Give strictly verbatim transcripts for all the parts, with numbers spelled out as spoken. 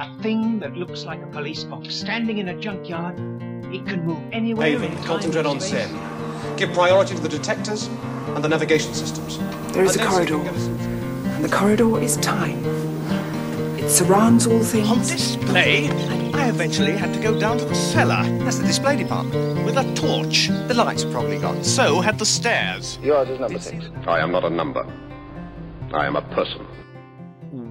A thing that looks like a police box standing in a junkyard. It can move anywhere. Paving, concentrate on S E M. Give priority to the detectors and the navigation systems. There is a corridor, and the corridor is time. It surrounds all things. On display, I eventually had to go down to the cellar. That's the display department. With a torch. The lights were probably gone. So had the stairs. Yours is number six. I am not a number. I am a person.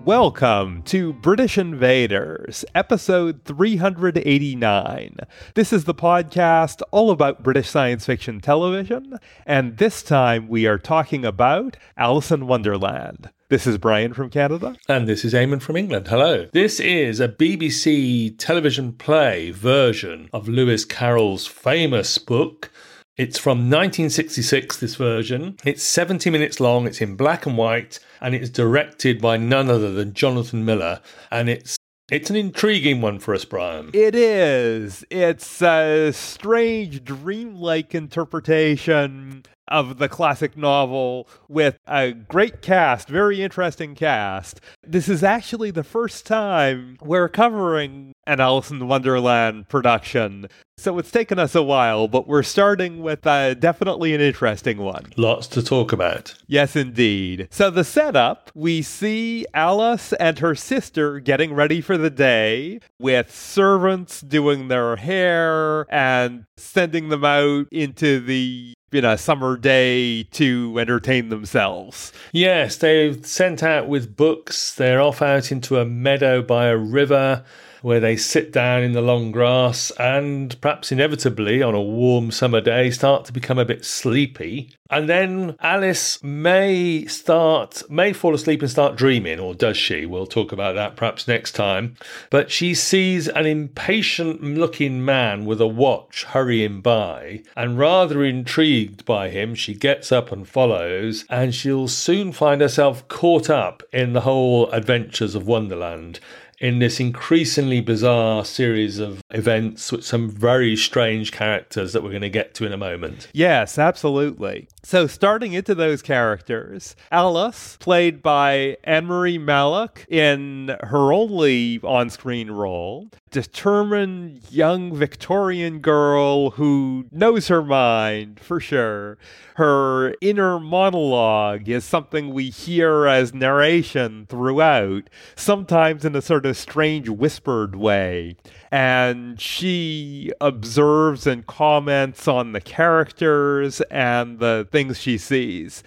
Welcome to British Invaders, episode three hundred eighty-nine. This is the podcast all about British science fiction television, and this time we are talking about Alice in Wonderland. This is Brian from Canada. And this is Eamon from England. Hello. This is a B B C television play version of Lewis Carroll's famous book. It's from nineteen sixty-six, this version. It's seventy minutes long, it's in black and white, and it's directed by none other than Jonathan Miller. And it's it's an intriguing one for us, Brian. It is. It's a strange, dreamlike interpretation of the classic novel with a great cast, very interesting cast. This is actually the first time we're covering an Alice in Wonderland production. So it's taken us a while, but we're starting with uh, definitely an interesting one. Lots to talk about. Yes, indeed. So the setup, we see Alice and her sister getting ready for the day with servants doing their hair and sending them out into the, you know, summer day to entertain themselves. Yes, they've sent out with books. They're off out into a meadow by a river, where they sit down in the long grass and perhaps inevitably on a warm summer day start to become a bit sleepy. And then Alice may start, may fall asleep and start dreaming, or does she? We'll talk about that perhaps next time. But she sees an impatient-looking man with a watch hurrying by, and rather intrigued by him, she gets up and follows, and she'll soon find herself caught up in the whole adventures of Wonderland, in this increasingly bizarre series of events with some very strange characters that we're going to get to in a moment. Yes, absolutely. So starting into those characters, Alice, played by Anne-Marie Malak in her only on-screen role, determined young Victorian girl who knows her mind for sure. Her inner monologue is something we hear as narration throughout, sometimes in a sort of strange whispered way, and she observes and comments on the characters and the things she sees.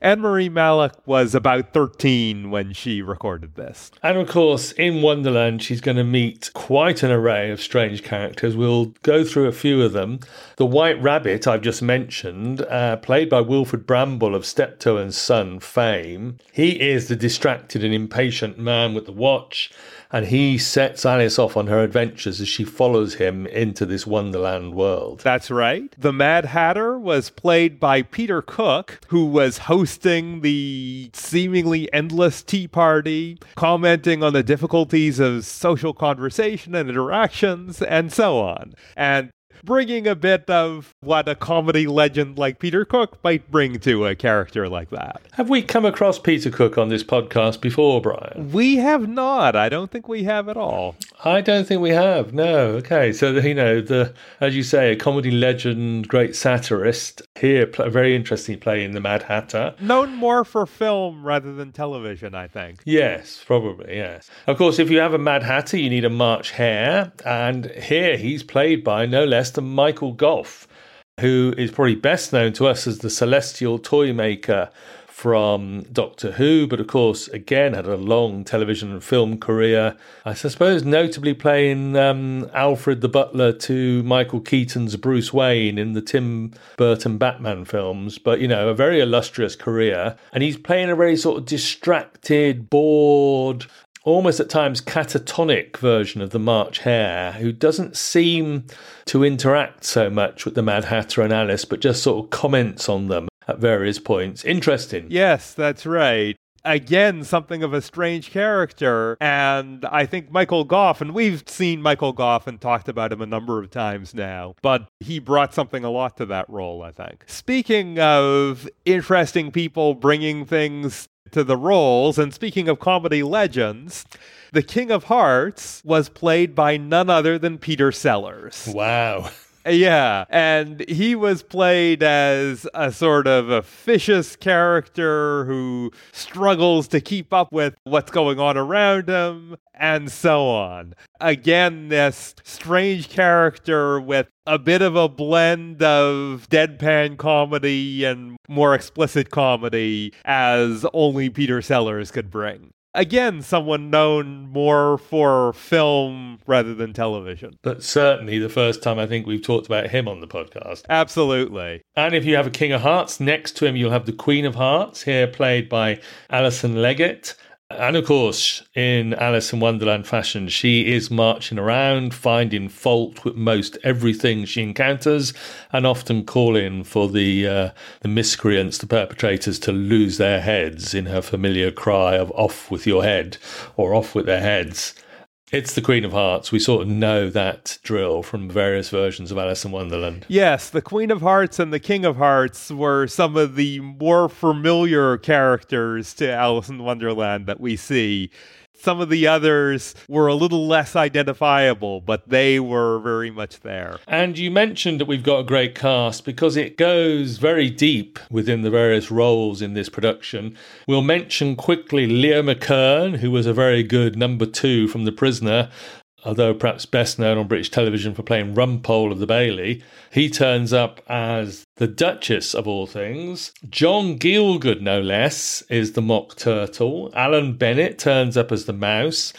Anne-Marie Malak was about thirteen when she recorded this. And of course, in Wonderland, she's going to meet quite an array of strange characters. We'll go through a few of them. The White Rabbit, I've just mentioned, uh, played by Wilfred Bramble of Steptoe and Son fame. He is the distracted and impatient man with the watch, and he sets Alice off on her adventures as she follows him into this Wonderland world. That's right. The Mad Hatter was played by Peter Cook, who was hosting the seemingly endless tea party, commenting on the difficulties of social conversation and interactions, and so on. And bringing a bit of what a comedy legend like Peter Cook might bring to a character like that. Have we come across Peter Cook on this podcast before, Brian? We have not. I don't think we have at all. I don't think we have, no. Okay, so, you know, the as you say, a comedy legend, great satirist, here, pl- very interesting play in The Mad Hatter. Known more for film rather than television, I think. Yes, probably, yes. Of course, if you have a Mad Hatter, you need a March Hare, and here he's played by no less than Michael Gough, who is probably best known to us as the Celestial Toymaker from Doctor Who, but of course, again, had a long television and film career, I suppose notably playing um, Alfred the Butler to Michael Keaton's Bruce Wayne in the Tim Burton Batman films, but, you know, a very illustrious career. And he's playing a very sort of distracted, bored, almost at times catatonic version of the March Hare, who doesn't seem to interact so much with the Mad Hatter and Alice, but just sort of comments on them at various points. Interesting. Yes, that's right. Again, something of a strange character, and I think Michael Gough, and we've seen Michael Gough and talked about him a number of times now, but he brought something a lot to that role, I think. Speaking of interesting people bringing things to the roles. And speaking of comedy legends, the King of Hearts was played by none other than Peter Sellers. Wow. Yeah, and he was played as a sort of officious character who struggles to keep up with what's going on around him, and so on. Again, this strange character with a bit of a blend of deadpan comedy and more explicit comedy as only Peter Sellers could bring. Again, someone known more for film rather than television. But certainly the first time I think we've talked about him on the podcast. Absolutely. And if you have a King of Hearts, next to him you'll have the Queen of Hearts, here played by Alison Leggett. And of course, in Alice in Wonderland fashion, she is marching around, finding fault with most everything she encounters, and often calling for the uh, the miscreants, the perpetrators, to lose their heads in her familiar cry of "off with your head" or "off with their heads." It's the Queen of Hearts. We sort of know that drill from various versions of Alice in Wonderland. Yes, the Queen of Hearts and the King of Hearts were some of the more familiar characters to Alice in Wonderland that we see. Some of the others were a little less identifiable, but they were very much there. And you mentioned that we've got a great cast because it goes very deep within the various roles in this production. We'll mention quickly Leo McKern, who was a very good number two from The Prisoner, although perhaps best known on British television for playing Rumpole of the Bailey. He turns up as the Duchess, of all things. John Gielgud, no less, is the Mock Turtle. Alan Bennett turns up as the Mouse.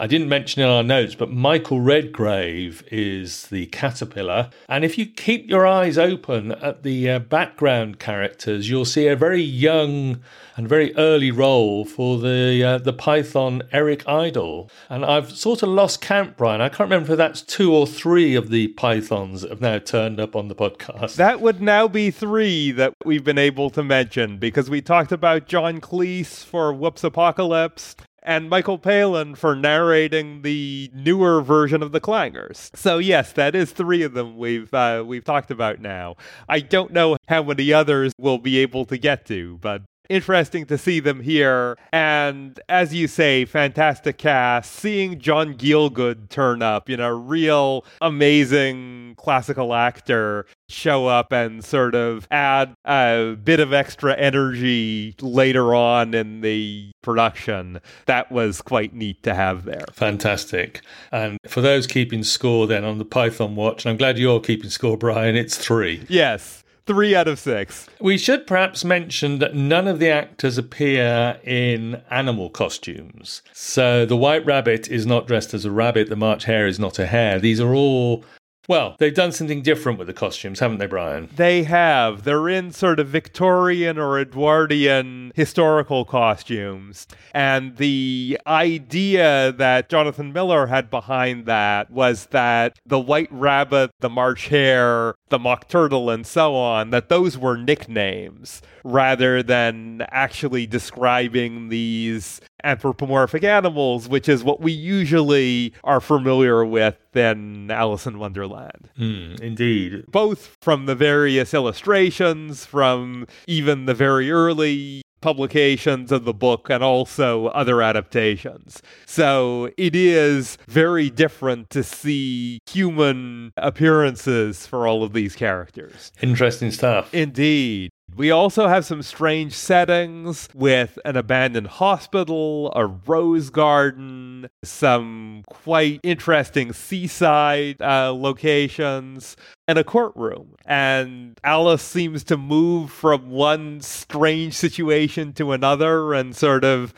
I didn't mention in our notes, but Michael Redgrave is the Caterpillar. And if you keep your eyes open at the uh, background characters, you'll see a very young and very early role for the uh, the Python Eric Idle. And I've sort of lost count, Brian. I can't remember if that's two or three of the Pythons that have now turned up on the podcast. That would now be three that we've been able to mention, because we talked about John Cleese for Whoops Apocalypse, and Michael Palin for narrating the newer version of The Clangers. So yes, that is three of them we've uh, we've talked about now. I don't know how many others we'll be able to get to, but interesting to see them here. And as you say, fantastic cast. Seeing John Gielgud turn up, you know, real amazing classical actor, show up and sort of add a bit of extra energy later on in the production. That was quite neat to have there. Fantastic. And for those keeping score then on the Python Watch, and I'm glad you're keeping score, Brian, it's three. Yes. Three out of six. We should perhaps mention that none of the actors appear in animal costumes. So the White Rabbit is not dressed as a rabbit. The March Hare is not a hare. These are all... Well, they've done something different with the costumes, haven't they, Brian? They have. They're in sort of Victorian or Edwardian historical costumes. And the idea that Jonathan Miller had behind that was that the White Rabbit, the March Hare, the Mock Turtle, and so on, that those were nicknames rather than actually describing these anthropomorphic animals, which is what we usually are familiar with in Alice in Wonderland. Mm, indeed. Both from the various illustrations, from even the very early publications of the book, and also other adaptations. So it is very different to see human appearances for all of these characters. Interesting stuff. Indeed. We also have some strange settings with an abandoned hospital, a rose garden, some quite interesting seaside uh, locations, and a courtroom. And Alice seems to move from one strange situation to another and sort of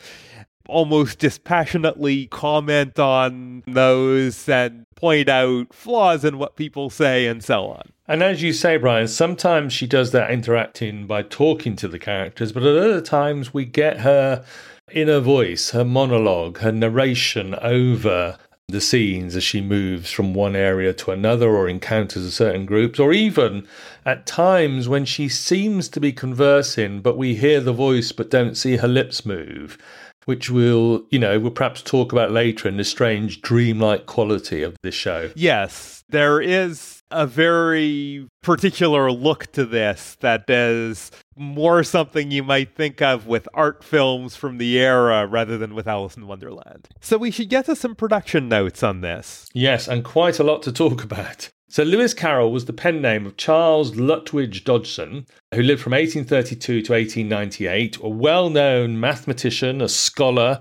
almost dispassionately comment on those and point out flaws in what people say and so on. And as you say, Brian, sometimes she does that interacting by talking to the characters, but at other times we get her inner voice, her monologue, her narration over the scenes as she moves from one area to another or encounters a certain group, or even at times when she seems to be conversing, but we hear the voice but don't see her lips move. which we'll, you know, we'll perhaps talk about later, and the strange dreamlike quality of the show. Yes, there is a very particular look to this that is more something you might think of with art films from the era rather than with Alice in Wonderland. So we should get to some production notes on this. Yes, and quite a lot to talk about. So Lewis Carroll was the pen name of Charles Lutwidge Dodgson, who lived from eighteen thirty-two to eighteen ninety-eight, a well-known mathematician, a scholar,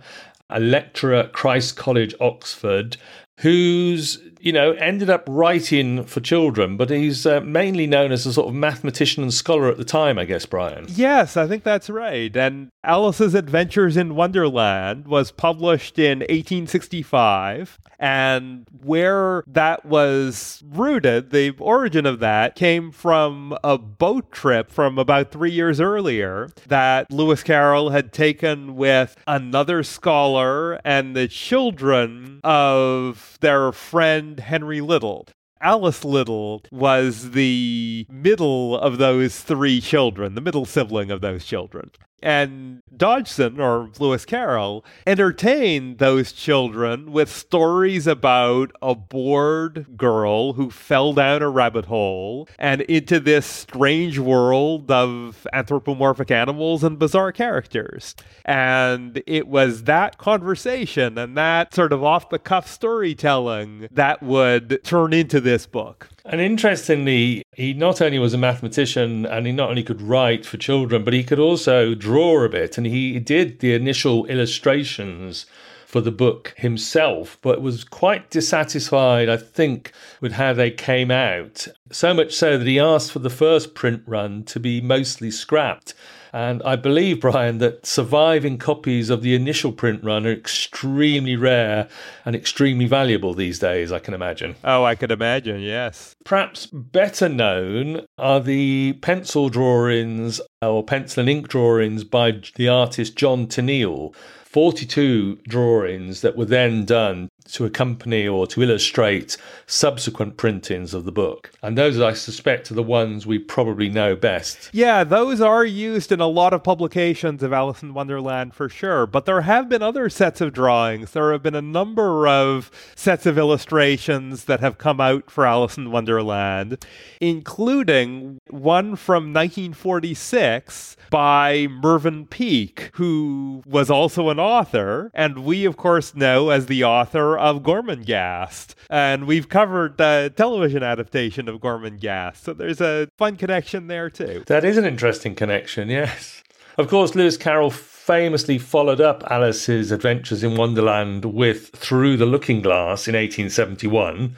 a lecturer at Christ's College, Oxford, who's, you know, ended up writing for children, but he's uh, mainly known as a sort of mathematician and scholar at the time, I guess, Brian. Yes, I think that's right. And Alice's Adventures in Wonderland was published in eighteen sixty-five, and where that was rooted, the origin of that came from a boat trip from about three years earlier that Lewis Carroll had taken with another scholar and the children of their friend Henry Little. Alice Little was the middle of those three children, the middle sibling of those children. And Dodgson, or Lewis Carroll, entertained those children with stories about a bored girl who fell down a rabbit hole and into this strange world of anthropomorphic animals and bizarre characters. And it was that conversation and that sort of off-the-cuff storytelling that would turn into this book. And interestingly, he not only was a mathematician and he not only could write for children, but he could also draw a bit. And he did the initial illustrations for the book himself, but was quite dissatisfied, I think, with how they came out. So much so that he asked for the first print run to be mostly scrapped. And I believe, Brian, that surviving copies of the initial print run are extremely rare and extremely valuable these days, I can imagine. Oh, I could imagine, yes. Perhaps better known are the pencil drawings or pencil and ink drawings by the artist John Tenniel, forty-two drawings that were then done to accompany or to illustrate subsequent printings of the book. And those, I suspect, are the ones we probably know best. Yeah, those are used in a lot of publications of Alice in Wonderland for sure, but there have been other sets of drawings. There have been a number of sets of illustrations that have come out for Alice in Wonderland, including one from nineteen forty-six by Mervyn Peake, who was also an author, and we, of course, know as the author of Gormenghast, and we've covered the television adaptation of Gormenghast, so there's a fun connection there too. That is an interesting connection, yes. Of course, Lewis Carroll famously followed up Alice's Adventures in Wonderland with Through the Looking Glass in eighteen seventy-one,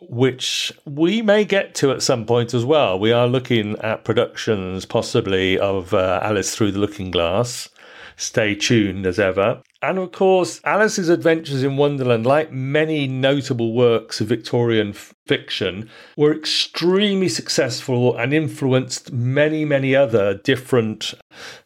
which we may get to at some point as well. We are looking at productions, possibly, of uh, Alice Through the Looking Glass. Stay tuned as ever. And of course, Alice's Adventures in Wonderland, like many notable works of Victorian f- fiction, were extremely successful and influenced many, many other different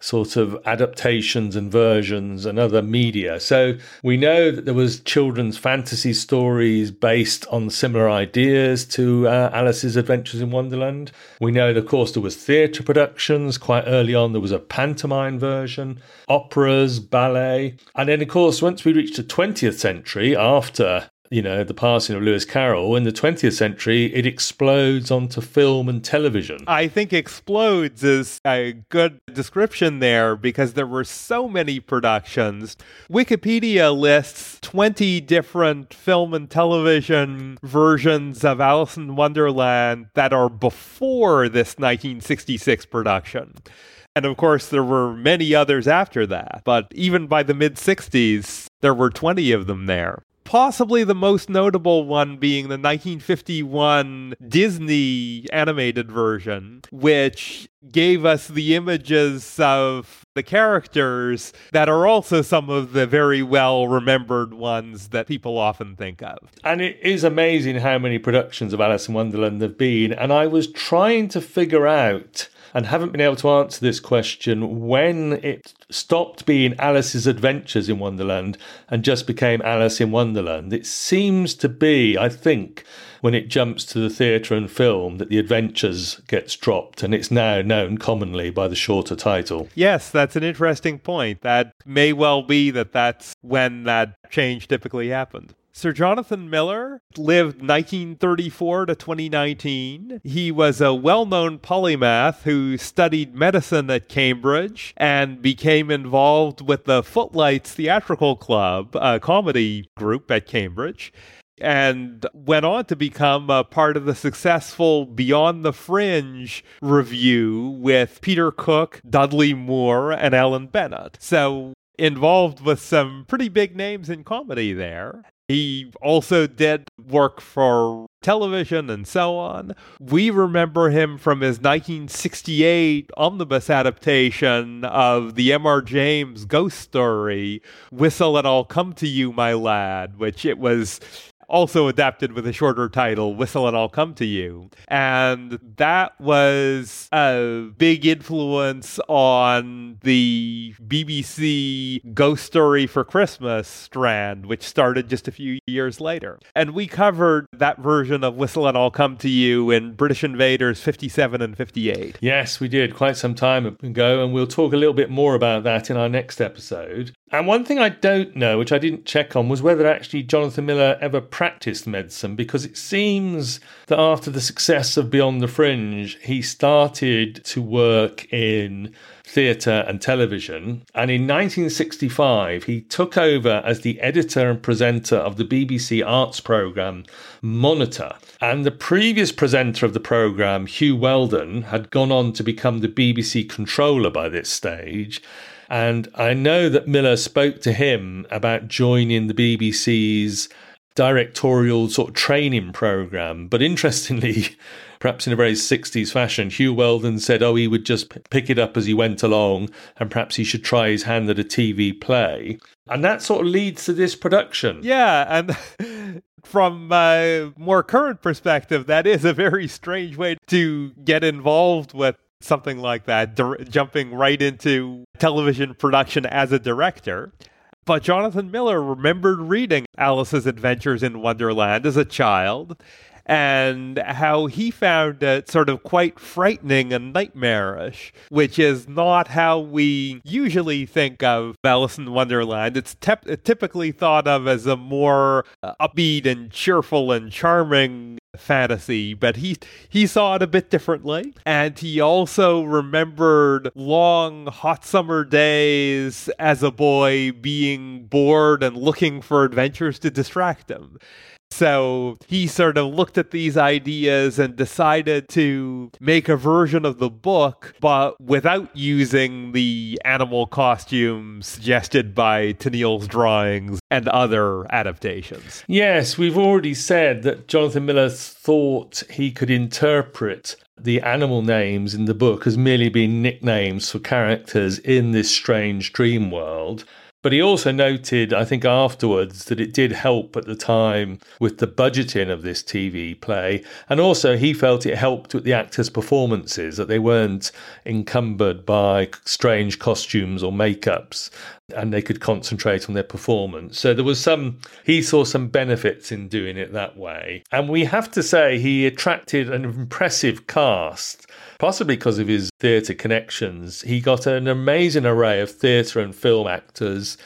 sort of adaptations and versions and other media. So we know that there was children's fantasy stories based on similar ideas to uh, Alice's Adventures in Wonderland. We know, of course, there was theatre productions. Quite early on, there was a pantomime version, operas, ballet. And And then, of course, once we reached the twentieth century, after, you know, the passing of Lewis Carroll, in the twentieth century, it explodes onto film and television. I think explodes is a good description there because there were so many productions. Wikipedia lists twenty different film and television versions of Alice in Wonderland that are before this nineteen sixty-six production. And of course, there were many others after that, but even by the mid-sixties, there were twenty of them there. Possibly the most notable one being the nineteen fifty-one Disney animated version, which gave us the images of the characters that are also some of the very well-remembered ones that people often think of. And it is amazing how many productions of Alice in Wonderland there have been, and I was trying to figure out and haven't been able to answer this question when it stopped being Alice's Adventures in Wonderland and just became Alice in Wonderland. It seems to be, I think, when it jumps to the theatre and film that the Adventures gets dropped, and it's now known commonly by the shorter title. Yes, that's an interesting point. That may well be that that's when that change typically happened. Sir Jonathan Miller lived nineteen thirty-four to twenty nineteen. He was a well-known polymath who studied medicine at Cambridge and became involved with the Footlights Theatrical Club, a comedy group at Cambridge, and went on to become a part of the successful Beyond the Fringe review with Peter Cook, Dudley Moore, and Alan Bennett. So involved with some pretty big names in comedy there. He also did work for television and so on. We remember him from his nineteen sixty-eight omnibus adaptation of the M R James ghost story, Whistle and I'll Come to You, My Lad, which it was also adapted with a shorter title, Whistle and I'll Come to You. And that was a big influence on the B B C Ghost Story for Christmas strand, which started just a few years later. And we covered that version of Whistle and I'll Come to You in British Invaders fifty-seven and fifty-eight. Yes, we did quite some time ago, and we'll talk a little bit more about that in our next episode. And one thing I don't know, which I didn't check on, was whether actually Jonathan Miller ever practiced medicine, because it seems that after the success of Beyond the Fringe, he started to work in theatre and television. And in nineteen sixty-five, he took over as the editor and presenter of the B B C arts programme Monitor. And the previous presenter of the programme, Hugh Weldon, had gone on to become the B B C controller by this stage. And I know that Miller spoke to him about joining the B B C's directorial sort of training programme. But interestingly, perhaps in a very sixties fashion, Hugh Weldon said, oh, he would just p- pick it up as he went along, and perhaps he should try his hand at a T V play. And that sort of leads to this production. Yeah, and from a more current perspective, that is a very strange way to get involved with something like that, di- jumping right into television production as a director. But Jonathan Miller remembered reading Alice's Adventures in Wonderland as a child, and how he found it sort of quite frightening and nightmarish, which is not how we usually think of Alice in Wonderland. It's te- typically thought of as a more upbeat and cheerful and charming fantasy, but he he saw it a bit differently. And he also remembered long hot summer days as a boy, being bored and looking for adventures to distract him. So he sort of looked at these ideas and decided to make a version of the book, but without using the animal costumes suggested by Tennille's drawings and other adaptations. Yes, we've already said that Jonathan Miller thought he could interpret the animal names in the book as merely being nicknames for characters in this strange dream world. But he also noted, I think afterwards, that it did help at the time with the budgeting of this T V play. And also he felt it helped with the actors' performances, that they weren't encumbered by strange costumes or makeups, and they could concentrate on their performance. So there was some, he saw some benefits in doing it that way. And we have to say he attracted an impressive cast, possibly because of his theatre connections. He got an amazing array of theatre and film actors.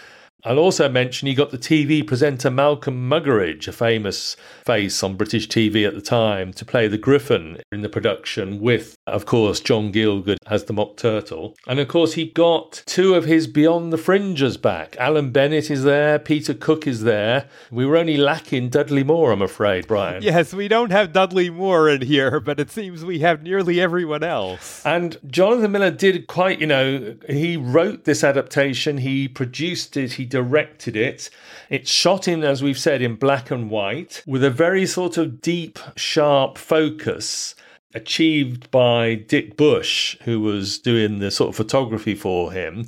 I'll also mention he got the T V presenter Malcolm Muggeridge, a famous face on British T V at the time, to play the Gryphon in the production with, of course, John Gielgud as the Mock Turtle. And, of course, he got two of his Beyond the Fringers back. Alan Bennett is there, Peter Cook is there. We were only lacking Dudley Moore, I'm afraid, Brian. Yes, we don't have Dudley Moore in here, but it seems we have nearly everyone else. And Jonathan Miller did quite, you know, he wrote this adaptation, he produced it, he directed it. It's shot in, as we've said, in black and white, with a very sort of deep, sharp focus achieved by Dick Bush, who was doing the sort of photography for him.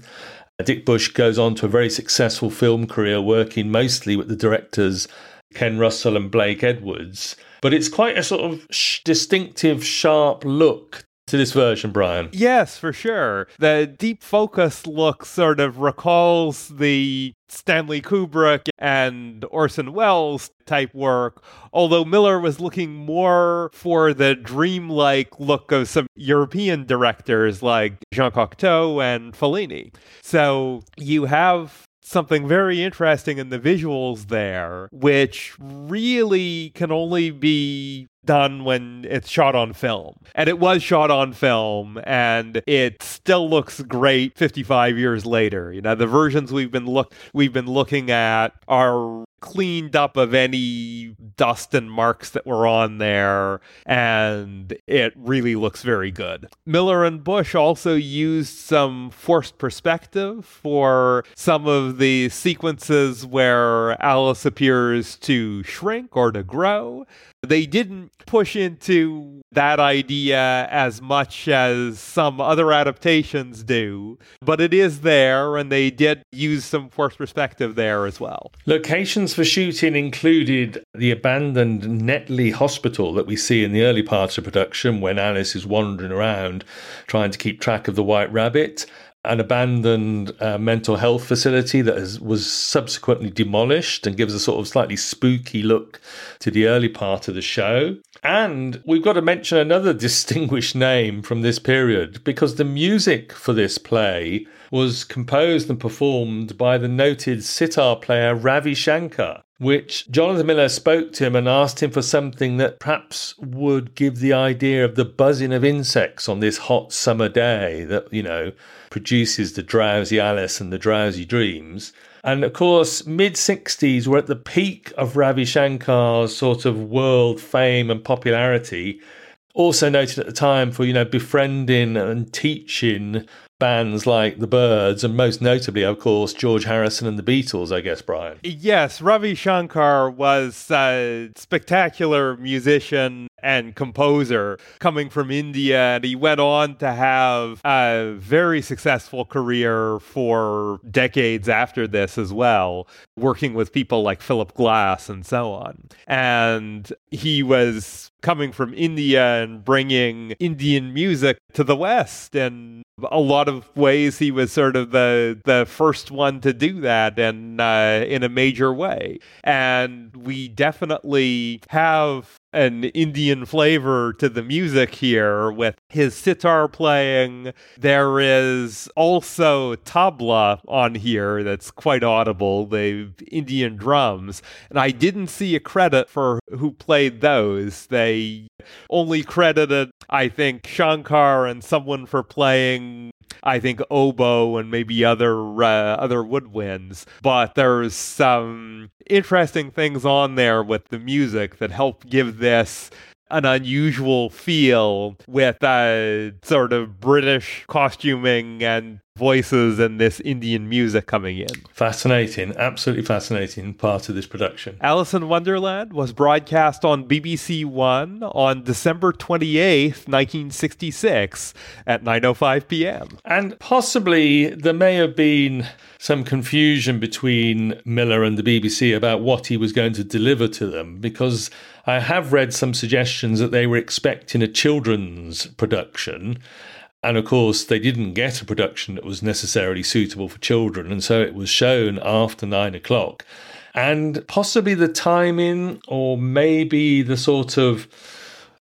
Dick Bush goes on to a very successful film career, working mostly with the directors Ken Russell and Blake Edwards. But it's quite a sort of sh- distinctive, sharp look to this version, Brian. Yes, for sure. The deep focus look sort of recalls the Stanley Kubrick and Orson Welles type work, although Miller was looking more for the dreamlike look of some European directors like Jean Cocteau and Fellini. So you have something very interesting in the visuals there, which really can only be done when it's shot on film. And it was shot on film, and it still looks great fifty-five years later. You know, the versions we've been look we've been looking at are cleaned up of any dust and marks that were on there, and it really looks very good. Miller and Bush also used some forced perspective for some of the sequences where Alice appears to shrink or to grow. They didn't push into that idea as much as some other adaptations do, but it is there, and they did use some forced perspective there as well. Locations for shooting included the abandoned Netley Hospital that we see in the early parts of production when Alice is wandering around trying to keep track of the White Rabbit, an abandoned uh, mental health facility that is, was subsequently demolished and gives a sort of slightly spooky look to the early part of the show. And we've got to mention another distinguished name from this period, because the music for this play was composed and performed by the noted sitar player Ravi Shankar, which Jonathan Miller spoke to him and asked him for something that perhaps would give the idea of the buzzing of insects on this hot summer day that, you know, produces the drowsy Alice and the drowsy dreams. And of course, mid-sixties were at the peak of Ravi Shankar's sort of world fame and popularity. Also noted at the time for, you know, befriending and teaching bands like the Byrds, and most notably, of course, George Harrison and the Beatles, I guess, Brian. Yes, Ravi Shankar was a spectacular musician and composer coming from India, and he went on to have a very successful career for decades after this as well, working with people like Philip Glass and so on. And he was coming from India and bringing Indian music to the West, and a lot of ways he was sort of the the first one to do that, and uh, in a major way. And we definitely have an Indian flavor to the music here with his sitar playing. There is also tabla on here that's quite audible, the Indian drums. And I didn't see a credit for who played those. They only credited, I think, Shankar and someone for playing, I think, oboe and maybe other uh, other woodwinds. But there's some interesting things on there with the music that help give this an unusual feel with uh, sort of British costuming and voices and this Indian music coming in. Fascinating, absolutely fascinating part of this production. Alice in Wonderland was broadcast on B B C One on December twenty-eighth, nineteen sixty-six at nine oh five p.m. And possibly there may have been some confusion between Miller and the B B C about what he was going to deliver to them, because I have read some suggestions that they were expecting a children's production. And of course, they didn't get a production that was necessarily suitable for children, and so it was shown after nine o'clock. And possibly the timing, or maybe the sort of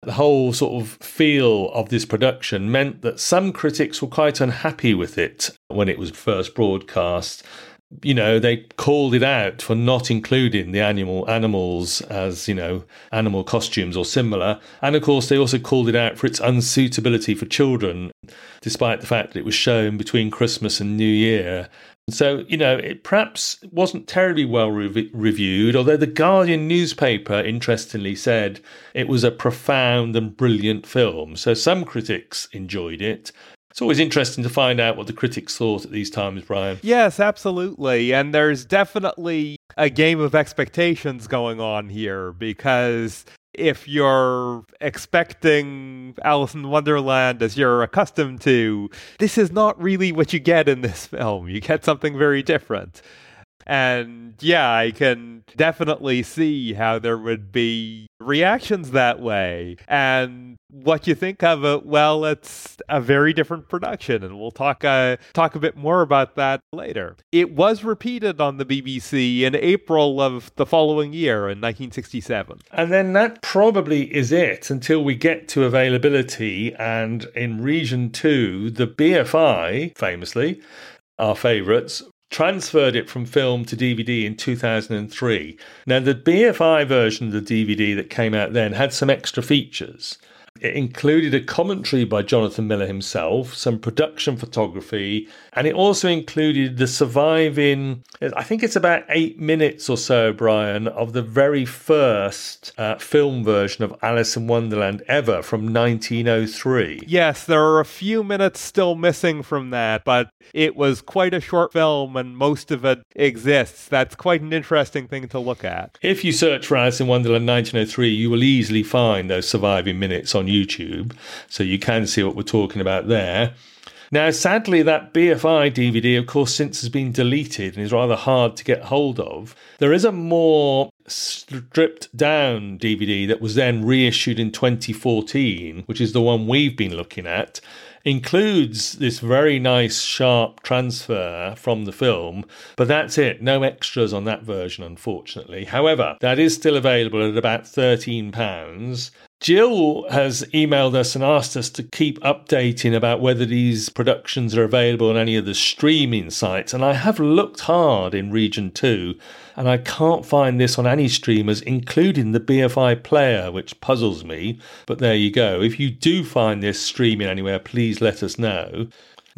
the whole sort of feel of this production, meant that some critics were quite unhappy with it when it was first broadcast. You know, they called it out for not including the animal animals as, you know, animal costumes or similar. And of course, they also called it out for its unsuitability for children, despite the fact that it was shown between Christmas and New Year. So, you know, it perhaps wasn't terribly well re- reviewed, although the Guardian newspaper, interestingly, said it was a profound and brilliant film. So some critics enjoyed it. It's always interesting to find out what the critics thought at these times, Brian. Yes, absolutely. And there's definitely a game of expectations going on here, because if you're expecting Alice in Wonderland as you're accustomed to, this is not really what you get in this film. You get something very different. And yeah, I can definitely see how there would be reactions that way. And what you think of it, well, it's a very different production, and we'll talk uh, talk a bit more about that later. It was repeated on the B B C in April of the following year in nineteen sixty-seven. And then that probably is it until we get to availability, and in Region two, the B F I, famously, our favourites, transferred it from film to D V D in two thousand three. Now, the B F I version of the D V D that came out then had some extra features. It included a commentary by Jonathan Miller himself, some production photography, and it also included the surviving, I think it's about eight minutes or so, Brian, of the very first uh, film version of Alice in Wonderland ever from nineteen oh three. Yes, there are a few minutes still missing from that, but it was quite a short film and most of it exists. That's quite an interesting thing to look at. If you search for Alice in Wonderland nineteen oh three, you will easily find those surviving minutes on YouTube, so you can see what we're talking about there. Now, sadly, that B F I D V D, of course, since has been deleted and is rather hard to get hold of. There is a more stripped down D V D that was then reissued in twenty fourteen, which is the one we've been looking at. Includes this very nice, sharp transfer from the film, but that's it. No extras on that version, unfortunately. However, that is still available at about thirteen pounds. Jill has emailed us and asked us to keep updating about whether these productions are available on any of the streaming sites, and I have looked hard in Region two, and I can't find this on any streamers, including the B F I player, which puzzles me, but there you go. If you do find this streaming anywhere, please let us know.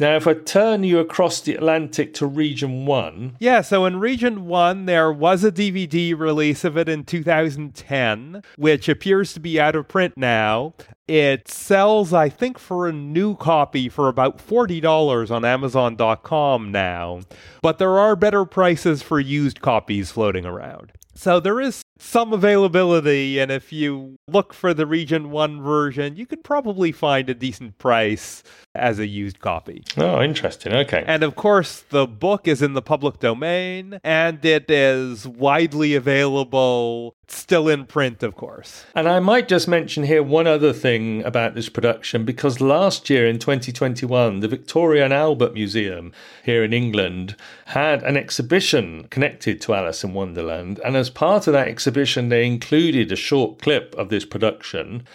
Now, if I turn you across the Atlantic to Region one... Yeah, so in Region one, there was a D V D release of it in two thousand ten, which appears to be out of print now. It sells, I think, for a new copy for about forty dollars on Amazon dot com now. But there are better prices for used copies floating around. So there is some availability, and if you look for the Region one version, you could probably find a decent price as a used copy. Oh, interesting. Okay. And of course, the book is in the public domain, and it is widely available, still in print, of course. And I might just mention here one other thing about this production, because last year in twenty twenty-one, the Victoria and Albert Museum here in England had an exhibition connected to Alice in Wonderland, and as part of that exhibition, they included a short clip of this production.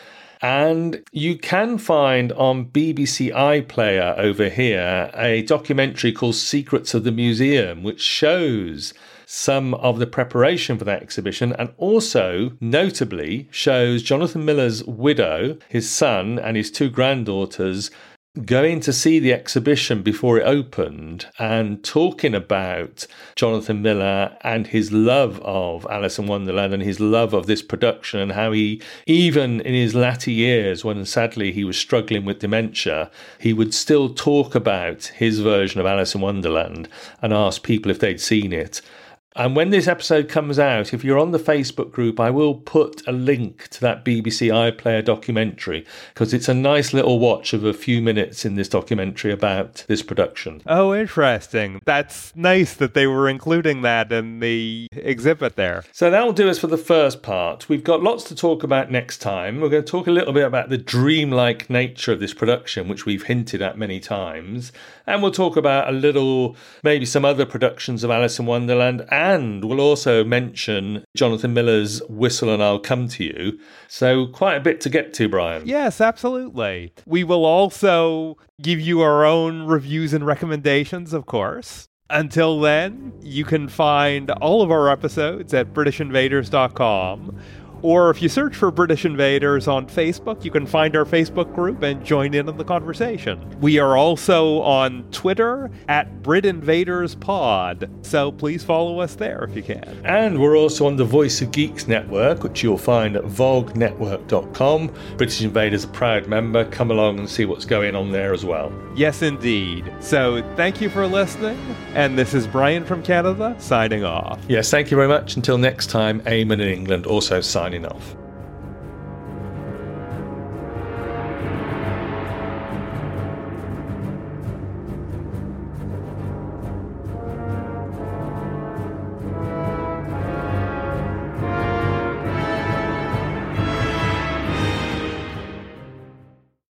And you can find on B B C iPlayer over here a documentary called Secrets of the Museum, which shows some of the preparation for that exhibition, and also, notably, shows Jonathan Miller's widow, his son, and his two granddaughters going to see the exhibition before it opened and talking about Jonathan Miller and his love of Alice in Wonderland and his love of this production, and how he, even in his latter years when sadly he was struggling with dementia, he would still talk about his version of Alice in Wonderland and ask people if they'd seen it. And when this episode comes out, if you're on the Facebook group, I will put a link to that B B C iPlayer documentary, because it's a nice little watch of a few minutes in this documentary about this production. Oh, interesting. That's nice that they were including that in the exhibit there. So that'll do us for the first part. We've got lots to talk about next time. We're going to talk a little bit about the dreamlike nature of this production, which we've hinted at many times. And we'll talk about a little, maybe some other productions of Alice in Wonderland. And we'll also mention Jonathan Miller's Whistle and I'll Come to You. So quite a bit to get to, Brian. Yes, absolutely. We will also give you our own reviews and recommendations, of course. Until then, you can find all of our episodes at British Invaders dot com. Or if you search for British Invaders on Facebook, you can find our Facebook group and join in on the conversation. We are also on Twitter at Brit Invaders Pod, so please follow us there if you can. And we're also on the Voice of Geeks Network, which you'll find at vogue network dot com. British Invaders, a proud member. Come along and see what's going on there as well. Yes, indeed. So thank you for listening. And this is Brian from Canada signing off. Yes, thank you very much. Until next time, Eamon in England also signing off. off.